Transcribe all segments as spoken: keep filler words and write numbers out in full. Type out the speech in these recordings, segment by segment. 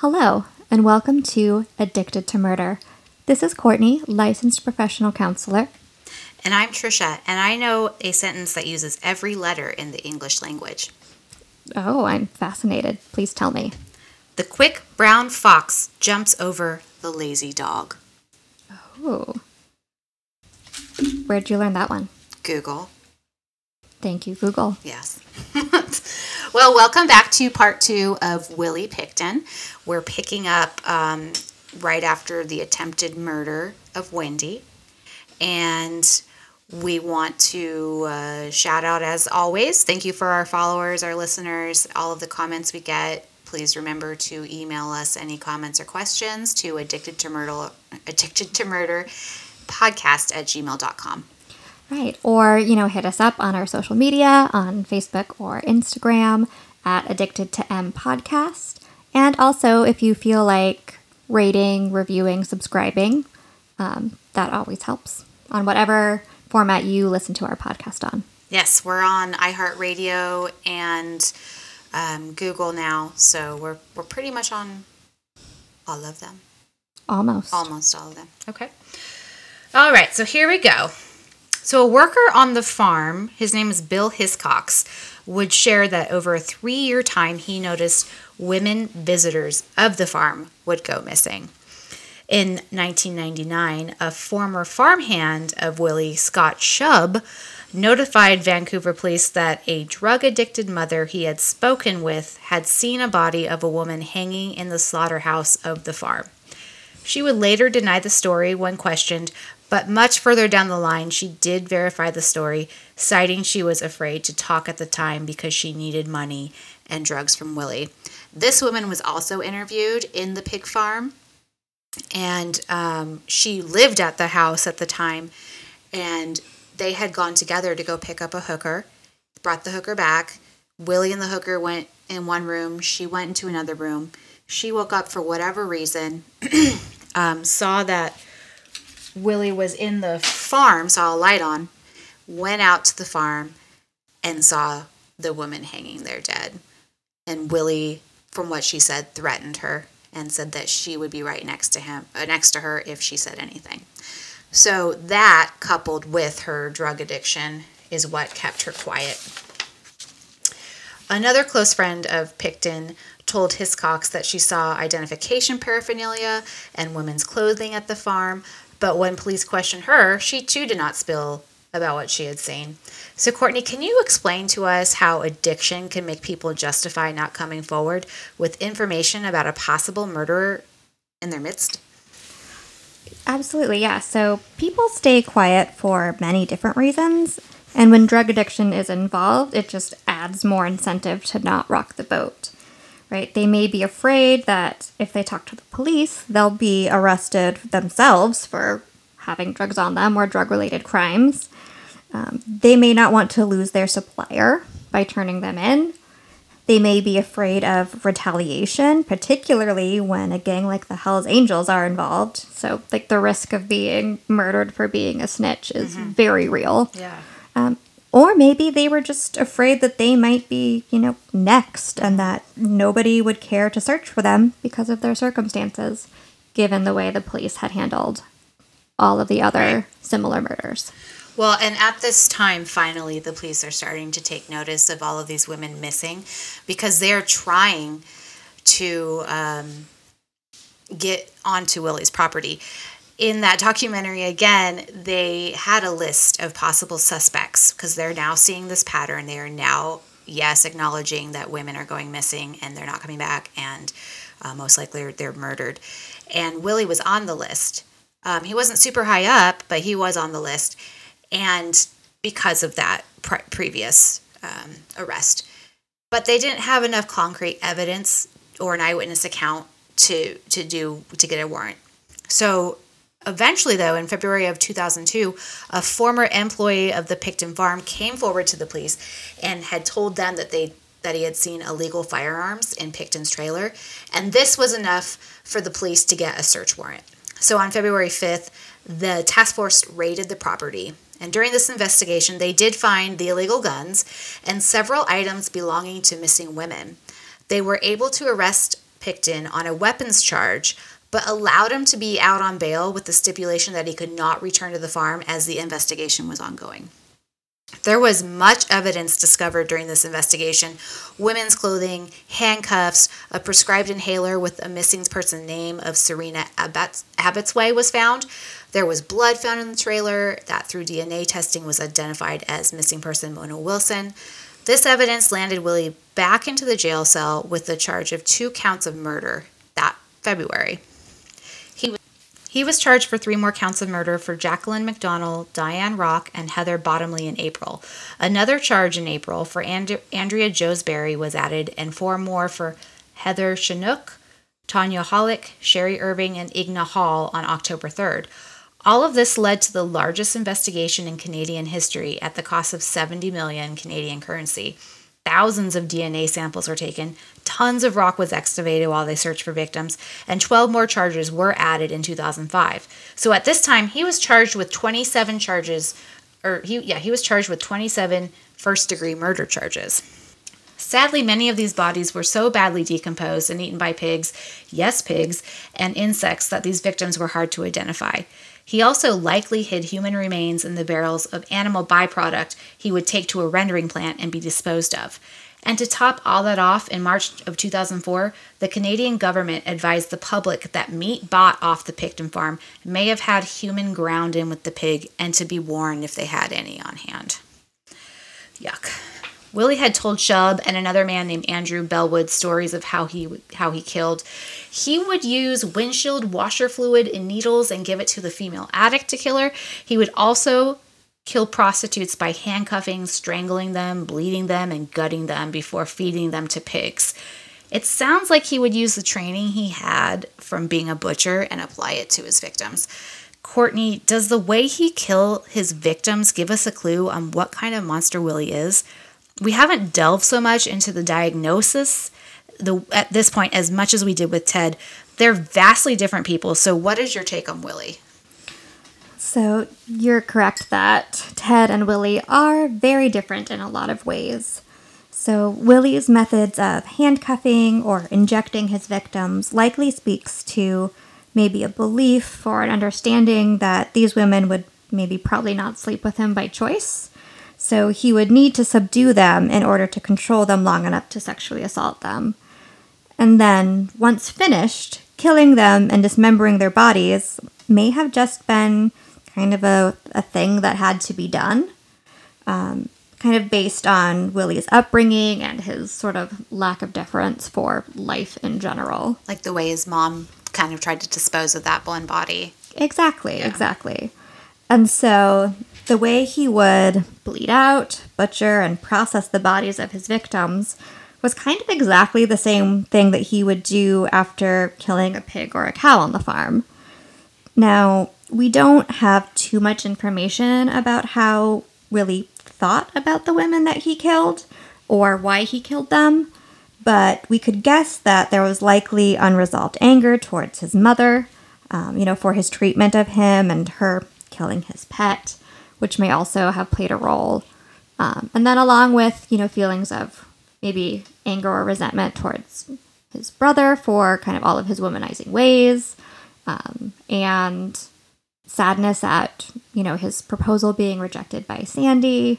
Hello, and welcome to Addicted to Murder. This is Courtney, licensed professional counselor. And I'm Trisha, and I know a sentence that uses every letter in the English language. Oh, I'm fascinated. Please tell me. The quick brown fox jumps over the lazy dog. Oh. Where'd you learn that one? Google. Thank you, Google. Yes. Well, welcome back to part two of Willie Pickton. We're picking up um, right after the attempted murder of Wendy. And we want to uh, shout out, as always, thank you for our followers, our listeners, all of the comments we get. Please remember to email us any comments or questions to addicted to murder, addicted to murder podcast at gmail dot com. Right. Or, you know, hit us up on our social media, on Facebook or Instagram at Addicted to M Podcast. And also, if you feel like rating, reviewing, subscribing, um, that always helps on whatever format you listen to our podcast on. Yes, we're on iHeartRadio and Um, Google now, so we're we're pretty much on all of them. Almost. Almost all of them. Okay. All right, so here we go. So a worker on the farm, his name is Bill Hiscox, would share that over a three-year time he noticed women visitors of the farm would go missing. In nineteen ninety-nine, a former farmhand of Willie, Scott Shubb, notified Vancouver police that a drug-addicted mother he had spoken with had seen a body of a woman hanging in the slaughterhouse of the farm. She would later deny the story when questioned, but much further down the line, she did verify the story, citing she was afraid to talk at the time because she needed money and drugs from Willie. This woman was also interviewed in the pig farm, and um, she lived at the house at the time, and they had gone together to go pick up a hooker, brought the hooker back. Willie and the hooker went in one room. She went into another room. She woke up for whatever reason, um, saw that Willie was in the farm, saw a light on, went out to the farm, and saw the woman hanging there dead. And Willie, from what she said, threatened her and said that she would be right next to him, uh, next to her if she said anything. So that, coupled with her drug addiction, is what kept her quiet. Another close friend of Pickton told Hiscox that she saw identification paraphernalia and women's clothing at the farm, but when police questioned her, she too did not spill about what she had seen. So Courtney, can you explain to us how addiction can make people justify not coming forward with information about a possible murderer in their midst? Absolutely, yeah. So people stay quiet for many different reasons, and when drug addiction is involved, it just adds more incentive to not rock the boat, right? They may be afraid that if they talk to the police, they'll be arrested themselves for having drugs on them or drug-related crimes. Um, they may not want to lose their supplier by turning them in. They may be afraid of retaliation, particularly when a gang like the Hells Angels are involved. So, like, the risk of being murdered for being a snitch is mm-hmm. very real. Yeah. Um, or maybe they were just afraid that they might be, you know, next and that nobody would care to search for them because of their circumstances, given the way the police had handled all of the other right. similar murders. Well, and at this time, finally, the police are starting to take notice of all of these women missing because they're trying to um, get onto Willie's property. In that documentary, again, they had a list of possible suspects because they're now seeing this pattern. They are now, yes, acknowledging that women are going missing and they're not coming back and uh, most likely they're, they're murdered. And Willie was on the list. Um, he wasn't super high up, but he was on the list. And because of that pre- previous um, arrest. But they didn't have enough concrete evidence or an eyewitness account to to do to get a warrant. So eventually, though, in February of two thousand two, a former employee of the Pickton Farm came forward to the police and had told them that they that he had seen illegal firearms in Pickton's trailer. And this was enough for the police to get a search warrant. So on February fifth, the task force raided the property. And during this investigation, they did find the illegal guns and several items belonging to missing women. They were able to arrest Pickton on a weapons charge, but allowed him to be out on bail with the stipulation that he could not return to the farm as the investigation was ongoing. There was much evidence discovered during this investigation: women's clothing, handcuffs, a prescribed inhaler with a missing person name of Serena Abbotsway was found. There was blood found in the trailer that through D N A testing was identified as missing person Mona Wilson. This evidence landed Willie back into the jail cell with the charge of two counts of murder that February. He was, he was charged for three more counts of murder for Jacqueline McDonald, Diane Rock, and Heather Bottomley in April. Another charge in April for and- Andrea Josberry was added, and four more for Heather Chinook, Tanya Hollick, Sherry Irving, and Igna Hall on October third. All of this led to the largest investigation in Canadian history at the cost of seventy million Canadian currency. Thousands of D N A samples were taken, tons of rock was excavated while they searched for victims, and twelve more charges were added in two thousand five. So at this time, he was charged with twenty-seven charges, or he yeah, he was charged with twenty-seven first-degree murder charges. Sadly, many of these bodies were so badly decomposed and eaten by pigs, yes, pigs, and insects that these victims were hard to identify. He also likely hid human remains in the barrels of animal byproduct he would take to a rendering plant and be disposed of. And to top all that off, in March of two thousand four, the Canadian government advised the public that meat bought off the Pickton farm may have had human ground in with the pig, and to be warned if they had any on hand. Yuck. Willie had told Shubb and another man named Andrew Bellwood stories of how he how he killed. He would use windshield washer fluid and needles and give it to the female addict to kill her. He would also kill prostitutes by handcuffing, strangling them, bleeding them, and gutting them before feeding them to pigs. It sounds like he would use the training he had from being a butcher and apply it to his victims. Courtney, does the way he killed his victims give us a clue on what kind of monster Willie is? We haven't delved so much into the diagnosis the, at this point as much as we did with Ted. They're vastly different people. So what is your take on Willie? So you're correct that Ted and Willie are very different in a lot of ways. So Willie's methods of handcuffing or injecting his victims likely speaks to maybe a belief or an understanding that these women would maybe probably not sleep with him by choice. So he would need to subdue them in order to control them long enough to sexually assault them. And then, once finished, killing them and dismembering their bodies may have just been kind of a, a thing that had to be done, um, kind of based on Willie's upbringing and his sort of lack of deference for life in general. Like the way his mom kind of tried to dispose of that one body. Exactly, yeah. Exactly. And so the way he would bleed out, butcher, and process the bodies of his victims was kind of exactly the same thing that he would do after killing a pig or a cow on the farm. Now, we don't have too much information about how Willie thought about the women that he killed or why he killed them, but we could guess that there was likely unresolved anger towards his mother, um, you know, for his treatment of him and her killing his pet, which may also have played a role. Um, and then along with, you know, feelings of maybe anger or resentment towards his brother for kind of all of his womanizing ways, um, and sadness at, you know, his proposal being rejected by Sandy.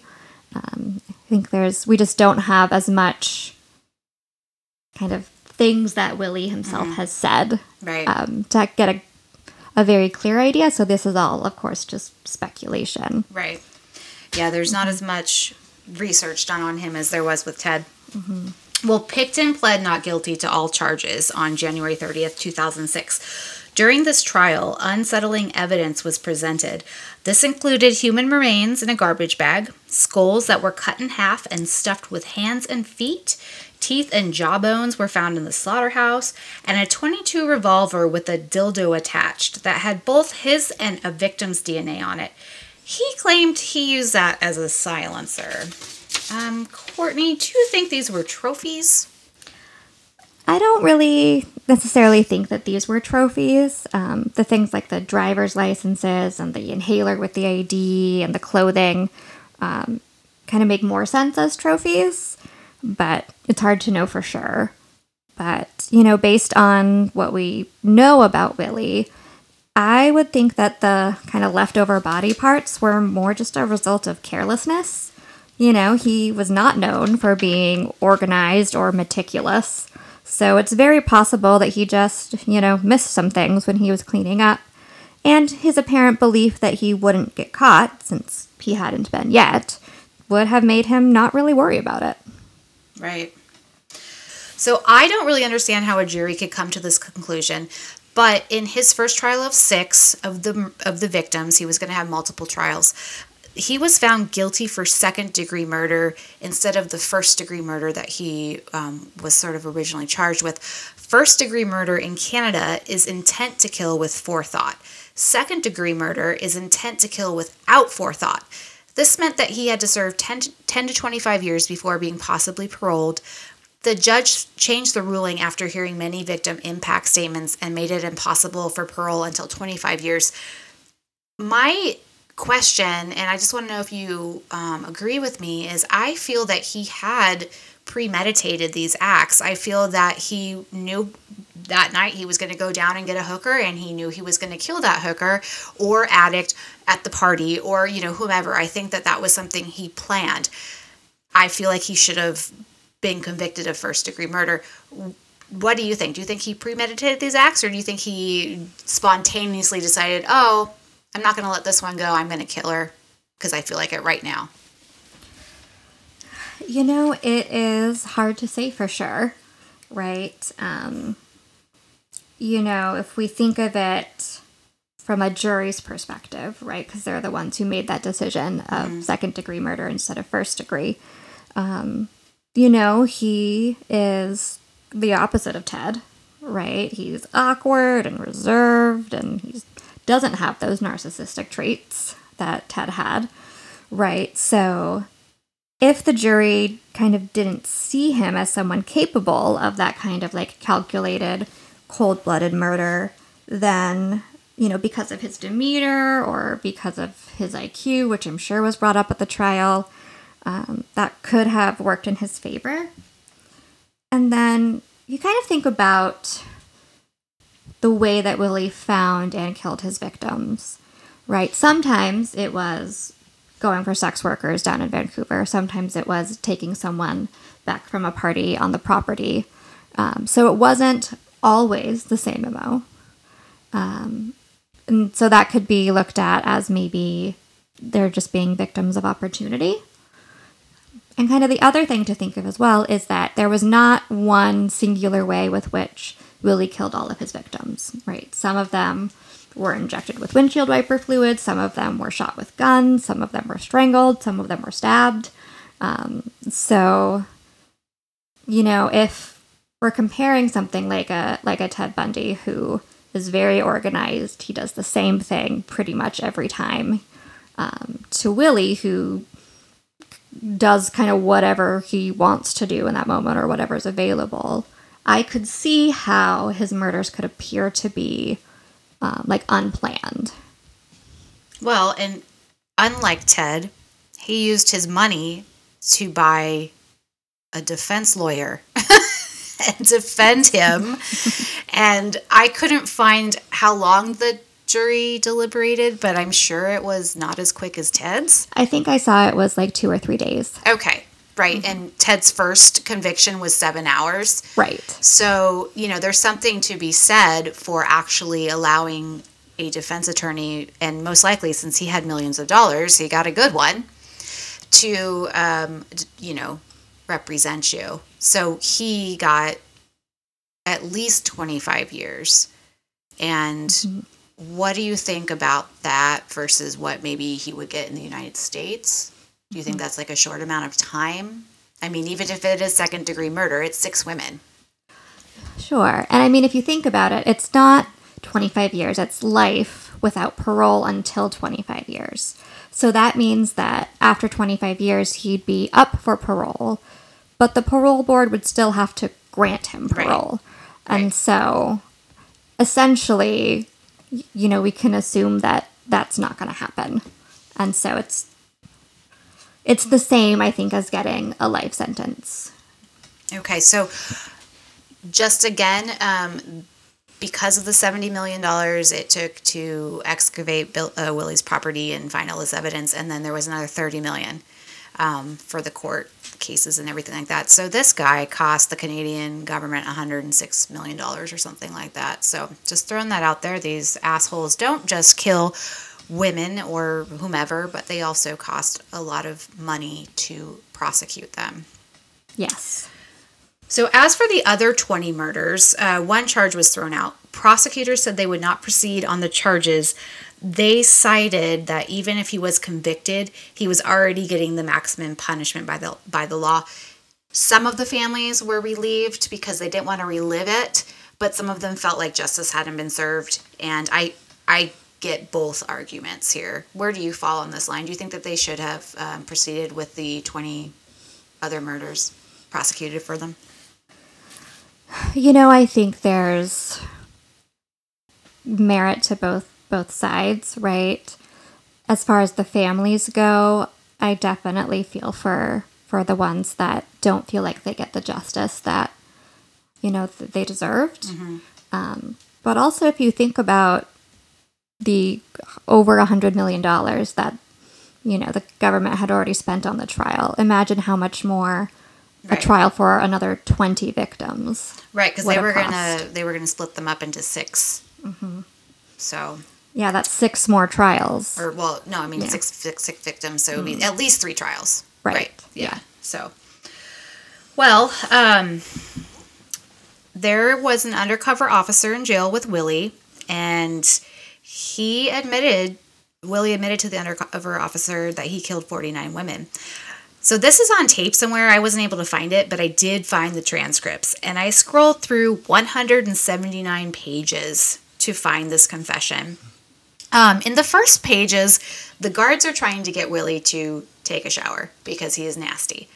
Um, I think there's, we just don't have as much kind of things that Willie himself mm-hmm. has said right. um, to get a a very clear idea. So this is all, of course, just speculation. Right. Yeah, there's not as much research done on him as there was with Ted. Mm-hmm. Well, Pickton pled not guilty to all charges on January thirtieth, two thousand six. During this trial, unsettling evidence was presented. This included human remains in a garbage bag, skulls that were cut in half and stuffed with hands and feet. Teeth and jawbones were found in the slaughterhouse, and a twenty-two revolver with a dildo attached that had both his and a victim's D N A on it. He claimed he used that as a silencer. Um, Courtney, do you think these were trophies? I don't really necessarily think that these were trophies. Um, the things like the driver's licenses and the inhaler with the I D and the clothing um, kind of make more sense as trophies. But it's hard to know for sure. But you know, based on what we know about Willie, I would think that the kind of leftover body parts were more just a result of carelessness. You know, he was not known for being organized or meticulous. So it's very possible that he just, you know, missed some things when he was cleaning up. And his apparent belief that he wouldn't get caught, since he hadn't been yet, would have made him not really worry about it. Right. So I don't really understand how a jury could come to this conclusion, but in his first trial of six of the of the victims, he was going to have multiple trials, he was found guilty for second-degree murder instead of the first-degree murder that he um, was sort of originally charged with. First-degree murder in Canada is intent to kill with forethought. Second-degree murder is intent to kill without forethought. This meant that he had to serve ten to twenty-five years before being possibly paroled. The judge changed the ruling after hearing many victim impact statements and made it impossible for parole until twenty-five years. My question, and I just want to know if you um, agree with me, is I feel that he had premeditated these acts. I feel that he knew that night he was going to go down and get a hooker, and he knew he was going to kill that hooker or addict at the party or, you know, whomever. I think that that was something he planned. I feel like he should have been convicted of first-degree murder. What do you think? Do you think he premeditated these acts, or do you think he spontaneously decided, oh, I'm not going to let this one go, I'm going to kill her because I feel like it right now? You know, it is hard to say for sure, right? Um, you know, if we think of it from a jury's perspective, right, because they're the ones who made that decision of mm-hmm. second-degree murder instead of first-degree, um, you know, he is the opposite of Ted, right? He's awkward and reserved, and he doesn't have those narcissistic traits that Ted had, right? So if the jury kind of didn't see him as someone capable of that kind of like calculated, cold-blooded murder, then, you know, because of his demeanor or because of his I Q, which I'm sure was brought up at the trial, um, that could have worked in his favor. And then you kind of think about the way that Willie found and killed his victims, right? Sometimes it was going for sex workers down in Vancouver. Sometimes it was taking someone back from a party on the property. Um, so it wasn't always the same M O. Um, and so that could be looked at as maybe they're just being victims of opportunity. And kind of the other thing to think of as well is that there was not one singular way with which Willie killed all of his victims, right? Some of them were injected with windshield wiper fluid, some of them were shot with guns, some of them were strangled, some of them were stabbed. Um, so, you know, if we're comparing something like a like a Ted Bundy, who is very organized, he does the same thing pretty much every time, um, to Willie, who does kind of whatever he wants to do in that moment or whatever is available, I could see how his murders could appear to be Um, like unplanned. Well, and unlike Ted, he used his money to buy a defense lawyer and defend him. And I couldn't find how long the jury deliberated, but I'm sure it was not as quick as Ted's. I think I saw it was like two or three days. Okay. Right, mm-hmm. And Ted's first conviction was seven hours. Right. So, you know, there's something to be said for actually allowing a defense attorney, and most likely since he had millions of dollars, he got a good one, to, um, you know, represent you. So he got at least twenty-five years. And mm-hmm. What do you think about that versus what maybe he would get in the United States? Do you think that's like a short amount of time? I mean, even if it is second degree murder, it's six women. Sure. And I mean, if you think about it, it's not twenty-five years. It's life without parole until twenty-five years. So that means that after twenty-five years, he'd be up for parole, but the parole board would still have to grant him parole. Right. And right. So essentially, you know, we can assume that that's not going to happen. And so it's, It's the same, I think, as getting a life sentence. Okay, so just again, um, because of the seventy million dollars it took to excavate Bill, uh, Willie's property and find all this evidence, and then there was another thirty million dollars um, for the court cases and everything like that. So this guy cost the Canadian government one hundred six million dollars or something like that. So just throwing that out there, these assholes don't just kill women or whomever, but they also cost a lot of money to prosecute them. Yes. So as for the other twenty murders, uh, one charge was thrown out. Prosecutors said they would not proceed on the charges. They cited that even if he was convicted, he was already getting the maximum punishment by the by the law. Some of the families were relieved because they didn't want to relive it, but some of them felt like justice hadn't been served. And I I get both arguments here. Where do you fall on this line? Do you think that they should have um, proceeded with the twenty other murders prosecuted for them? You know, I think there's merit to both both sides, right? As far as the families go, I definitely feel for for the ones that don't feel like they get the justice that, you know, th- they deserved. Mm-hmm. Um, but also, if you think about the over one hundred million dollars that, you know, the government had already spent on the trial, imagine how much more... Right. A trial for another twenty victims. Right, because they were gonna they were gonna split them up into six. Mm-hmm. So yeah, that's six more trials. Or well, no, I mean yeah. six, six six victims, so mm. it would be at least three trials. Right. right. Yeah. yeah. So well, um, there was an undercover officer in jail with Willie, and he admitted Willie admitted to the undercover officer that he killed forty-nine women. So this is on tape somewhere. I wasn't able to find it, but I did find the transcripts. And I scrolled through one hundred seventy-nine pages to find this confession. Um, in the first pages, the guards are trying to get Willie to take a shower because he is nasty.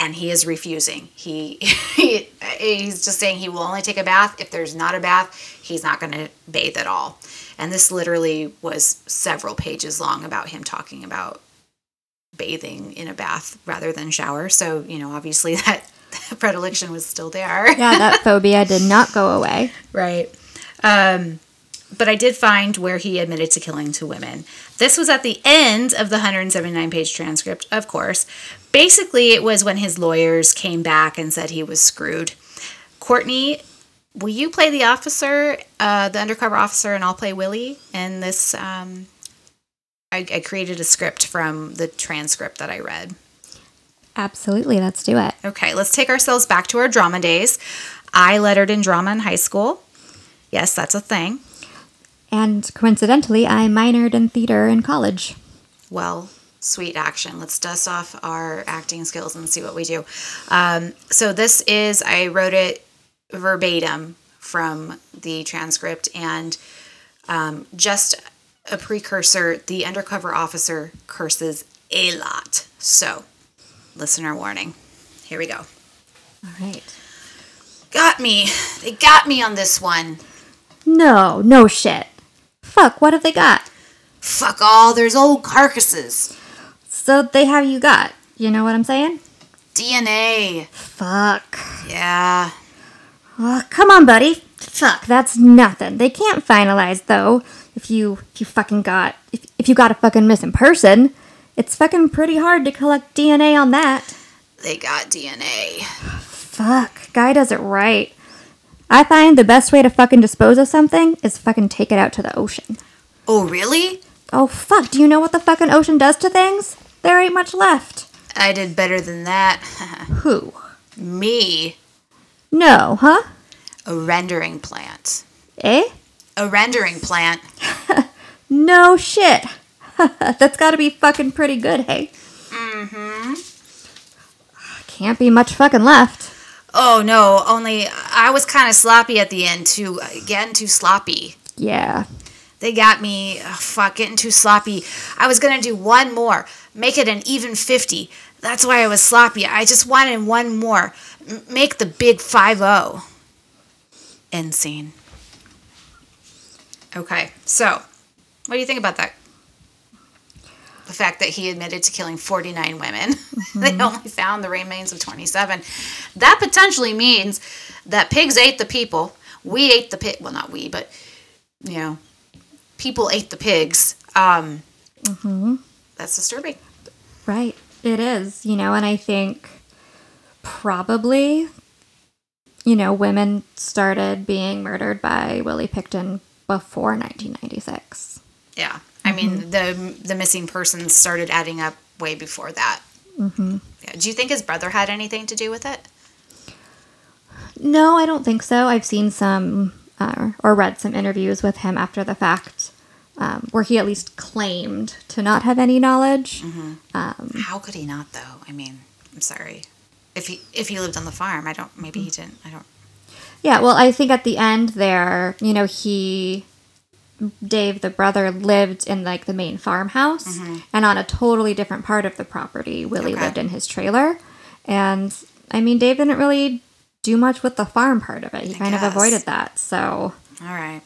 And he is refusing. He, he He's just saying he will only take a bath. If there's not a bath, he's not going to bathe at all. And this literally was several pages long about him talking about bathing in a bath rather than shower. So, you know, obviously that predilection was still there. Yeah, that phobia did not go away. Right. Um, but I did find where he admitted to killing two women. This was at the end of the one hundred seventy-nine page transcript, of course. Basically, it was when his lawyers came back and said he was screwed. Courtney, will you play the officer, uh, the undercover officer, and I'll play Willie in this... Um, I, I created a script from the transcript that I read. Absolutely. Let's do it. Okay. Let's take ourselves back to our drama days. I lettered in drama in high school. Yes, that's a thing. And coincidentally, I minored in theater in college. Well, sweet action. Let's dust off our acting skills and see what we do. Um, so this is, I wrote it verbatim from the transcript, and um, just... a precursor, the undercover officer curses a lot. So, listener warning. Here we go. All right. Got me. They got me on this one. No, no shit. Fuck, what have they got? Fuck all, there's old carcasses. So they have you got. You know what I'm saying? D N A. Fuck. Yeah. Oh, come on, buddy. Fuck, that's nothing. They can't finalize, though. If you if you fucking got if, if you got a fucking missing person, it's fucking pretty hard to collect D N A on that. They got D N A. Fuck, guy does it right. I find the best way to fucking dispose of something is fucking take it out to the ocean. Oh really? Oh fuck, do you know what the fucking ocean does to things? There ain't much left. I did better than that. Who? Me. No, huh? A rendering plant. Eh? A rendering plant. No shit. That's gotta be fucking pretty good, hey? Mm-hmm. Can't be much fucking left. Oh, no. Only I was kind of sloppy at the end, too. Getting too sloppy. Yeah. They got me. Oh, fuck, getting too sloppy. I was gonna do one more. Make it an even fifty. That's why I was sloppy. I just wanted one more. M- make the big five oh. End scene. Okay, so what do you think about that? The fact that he admitted to killing forty-nine women. Mm-hmm. They only found the remains of twenty-seven. That potentially means that pigs ate the people. We ate the pig. Well, not we, but, you know, people ate the pigs. Um, mm-hmm. That's disturbing. Right. It is, you know, and I think probably, you know, women started being murdered by Willie Pickton before nineteen ninety-six. Yeah. I mean, mm-hmm. the the missing persons started adding up way before that. Mm-hmm. Yeah. Do you think his brother had anything to do with it? No, I don't think so. I've seen some uh, or read some interviews with him after the fact um, where he at least claimed to not have any knowledge. Mm-hmm. Um, How could he not, though? I mean, I'm sorry. If he if he lived on the farm, I don't. Maybe he didn't. I don't. Yeah, well, I think at the end there, you know, he... Dave, the brother, lived in, like, the main farmhouse, mm-hmm. and on a totally different part of the property, Willie okay. lived in his trailer. And, I mean, Dave didn't really do much with the farm part of it. He I kind guess. of avoided that, so... All right.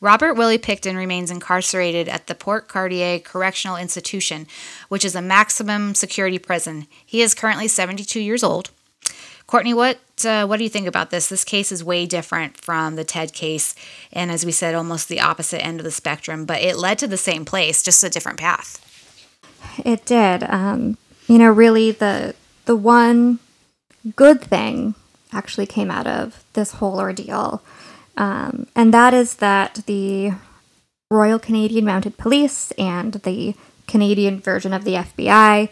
Robert Willie Pickton remains incarcerated at the Port Cartier Correctional Institution, which is a maximum security prison. He is currently seventy-two years old. Courtney, what uh, what do you think about this? This case is way different from the Ted case, and as we said, almost the opposite end of the spectrum, but it led to the same place, just a different path. It did. Um, you know, really the the one good thing actually came out of this whole ordeal, um, and that is that the Royal Canadian Mounted Police and the Canadian version of the F B I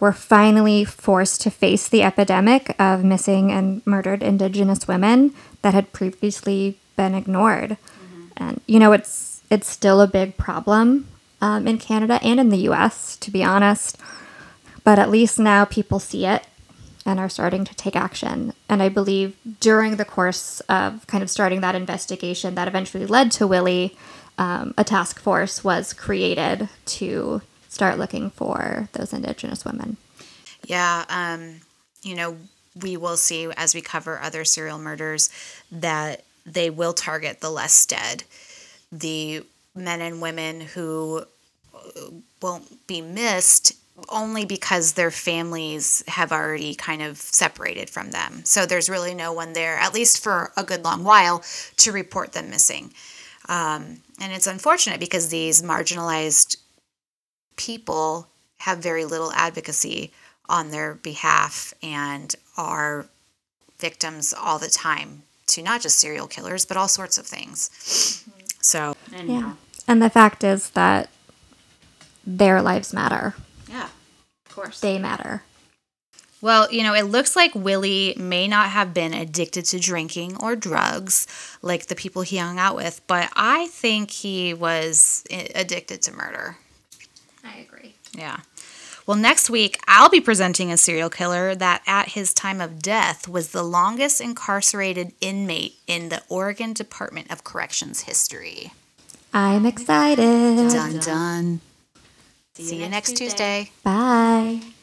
were finally forced to face the epidemic of missing and murdered Indigenous women that had previously been ignored. Mm-hmm. And, you know, it's it's still a big problem um, in Canada and in the U S, to be honest. But at least now people see it and are starting to take action. And I believe during the course of kind of starting that investigation that eventually led to Willie, um, a task force was created to start looking for those Indigenous women. Yeah, um, you know, we will see as we cover other serial murders that they will target the less dead, the men and women who won't be missed only because their families have already kind of separated from them. So there's really no one there, at least for a good long while, to report them missing. Um, and it's unfortunate because these marginalized people have very little advocacy on their behalf and are victims all the time to not just serial killers, but all sorts of things. So, and yeah. Now. And the fact is that their lives matter. Yeah, of course. They matter. Well, you know, it looks like Willie may not have been addicted to drinking or drugs like the people he hung out with, but I think he was addicted to murder. I agree. Yeah. Well, next week, I'll be presenting a serial killer that at his time of death was the longest incarcerated inmate in the Oregon Department of Corrections history. I'm excited. Dun, dun. See, See you next Tuesday. Tuesday. Bye.